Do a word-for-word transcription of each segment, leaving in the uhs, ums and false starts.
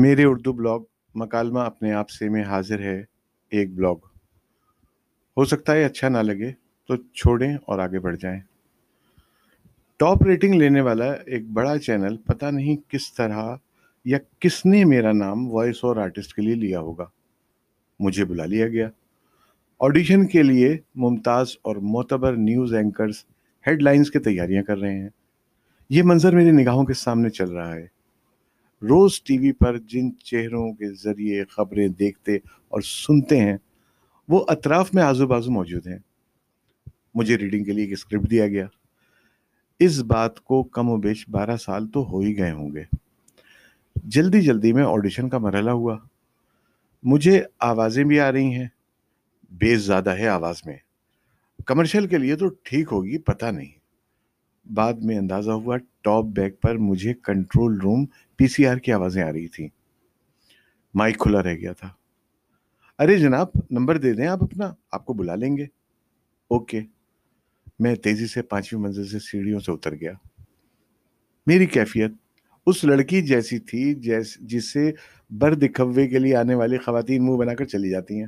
میرے اردو بلاگ مقالمہ اپنے آپ سے میں حاضر ہے ایک بلاگ. ہو سکتا ہے اچھا نہ لگے تو چھوڑیں اور آگے بڑھ جائیں. ٹاپ ریٹنگ لینے والا ایک بڑا چینل پتہ نہیں کس طرح یا کس نے میرا نام وائس اور آرٹسٹ کے لیے لیا ہوگا. مجھے بلا لیا گیا آڈیشن کے لیے. ممتاز اور معتبر نیوز اینکرز ہیڈ لائنز کی تیاریاں کر رہے ہیں. یہ منظر میری نگاہوں کے سامنے چل رہا ہے. روز ٹی وی پر جن چہروں کے ذریعے خبریں دیکھتے اور سنتے ہیں وہ اطراف میں آزو بازو موجود ہیں. مجھے ریڈنگ کے لیے ایک اسکرپٹ دیا گیا. اس بات کو کم و بیش بارہ سال تو ہو ہی گئے ہوں گے. جلدی جلدی میں آڈیشن کا مرحلہ ہوا. مجھے آوازیں بھی آ رہی ہیں. بیس زیادہ ہے آواز میں. کمرشل کے لیے تو ٹھیک ہوگی، پتہ نہیں. بعد میں اندازہ ہوا ٹاپ بیک پر مجھے کنٹرول روم پی سی آر کی آوازیں آ رہی تھیں. مائک کھلا رہ گیا تھا. ارے جناب، نمبر دے دیں آپ اپنا، آپ کو بلا لیں گے. اوکے. میں تیزی سے پانچویں منزل سے سیڑھیوں سے اتر گیا. میری کیفیت اس لڑکی جیسی تھی جیس جس سے بردکھوے کے لیے آنے والی خواتین منہ بنا کر چلی جاتی ہیں،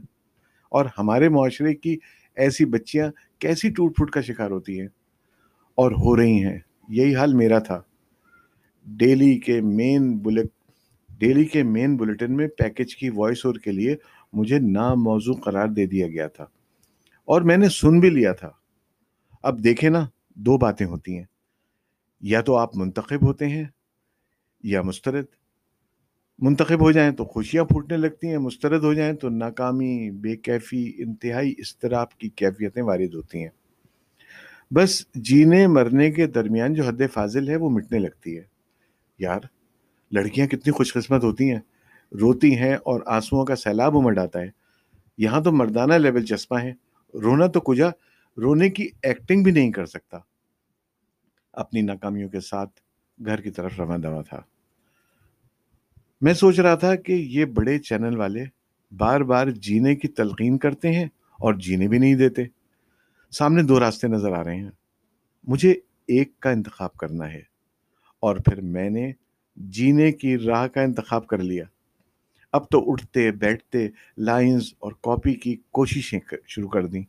اور ہمارے معاشرے کی ایسی بچیاں کیسی ٹوٹ پھوٹ کا شکار ہوتی ہیں اور ہو رہی ہیں. یہی حال میرا تھا. ڈیلی کے مین بلٹ ڈیلی کے مین بلیٹن میں پیکج کی وائس اوور کے لیے مجھے ناموزوں قرار دے دیا گیا تھا، اور میں نے سن بھی لیا تھا. اب دیکھیں نا، دو باتیں ہوتی ہیں، یا تو آپ منتخب ہوتے ہیں یا مسترد. منتخب ہو جائیں تو خوشیاں پھوٹنے لگتی ہیں، مسترد ہو جائیں تو ناکامی، بے کیفی، انتہائی اضطراب کی کیفیتیں وارد ہوتی ہیں. بس جینے مرنے کے درمیان جو حد فاضل ہے وہ مٹنے لگتی ہے. یار، لڑکیاں کتنی خوش قسمت ہوتی ہیں، روتی ہیں اور آنسوؤں کا سیلاب امڈ آتا ہے. یہاں تو مردانہ لیول چسپاں ہیں. رونا تو کجا، رونے کی ایکٹنگ بھی نہیں کر سکتا. اپنی ناکامیوں کے ساتھ گھر کی طرف رواں دوا تھا. میں سوچ رہا تھا کہ یہ بڑے چینل والے بار بار جینے کی تلقین کرتے ہیں اور جینے بھی نہیں دیتے. سامنے دو راستے نظر آ رہے ہیں. مجھے ایک کا انتخاب کرنا ہے، اور پھر میں نے جینے کی راہ کا انتخاب کر لیا. اب تو اٹھتے بیٹھتے لائنز اور کاپی کی کوششیں شروع کر دیں.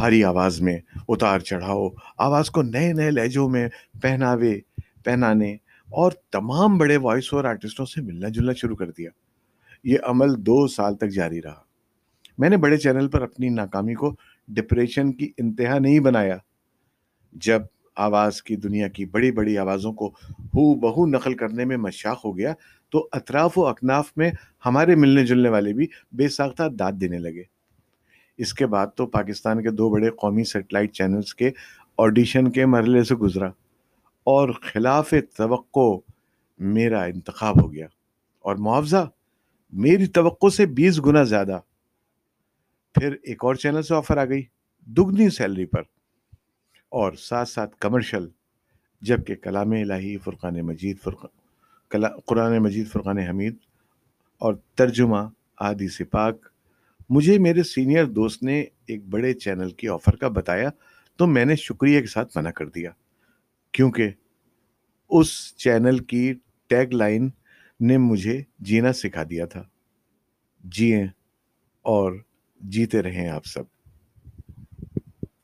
بھاری آواز میں، اتار چڑھاؤ، آواز کو نئے نئے لہجوں میں، پہناوے، پہنانے اور تمام بڑے وائس اوور آرٹسٹوں سے ملنا جلنا شروع کر دیا. یہ عمل دو سال تک جاری رہا. میں نے بڑے چینل پر اپنی ناکامی کو ڈپریشن کی انتہا نہیں بنایا. جب آواز کی دنیا کی بڑی بڑی آوازوں کو ہو بہو نقل کرنے میں مشاق ہو گیا تو اطراف و اکناف میں ہمارے ملنے جلنے والے بھی بے ساختہ داد دینے لگے. اس کے بعد تو پاکستان کے دو بڑے قومی سیٹلائٹ چینلز کے آڈیشن کے مرحلے سے گزرا، اور خلاف توقع میرا انتخاب ہو گیا، اور معاوضہ میری توقع سے بیس گنا زیادہ. پھر ایک اور چینل سے آفر آ گئی دگنی سیلری پر، اور ساتھ ساتھ کمرشل. جبکہ کلام الہی، فرقان مجید، فرقان قرآن مجید، فرقان حمید اور ترجمہ عادی سے پاک. مجھے میرے سینئر دوست نے ایک بڑے چینل کی آفر کا بتایا تو میں نے شکریہ کے ساتھ منع کر دیا، کیونکہ اس چینل کی ٹیگ لائن نے مجھے جینا سکھا دیا تھا. جیئیں اور جیتے رہیں آپ سب.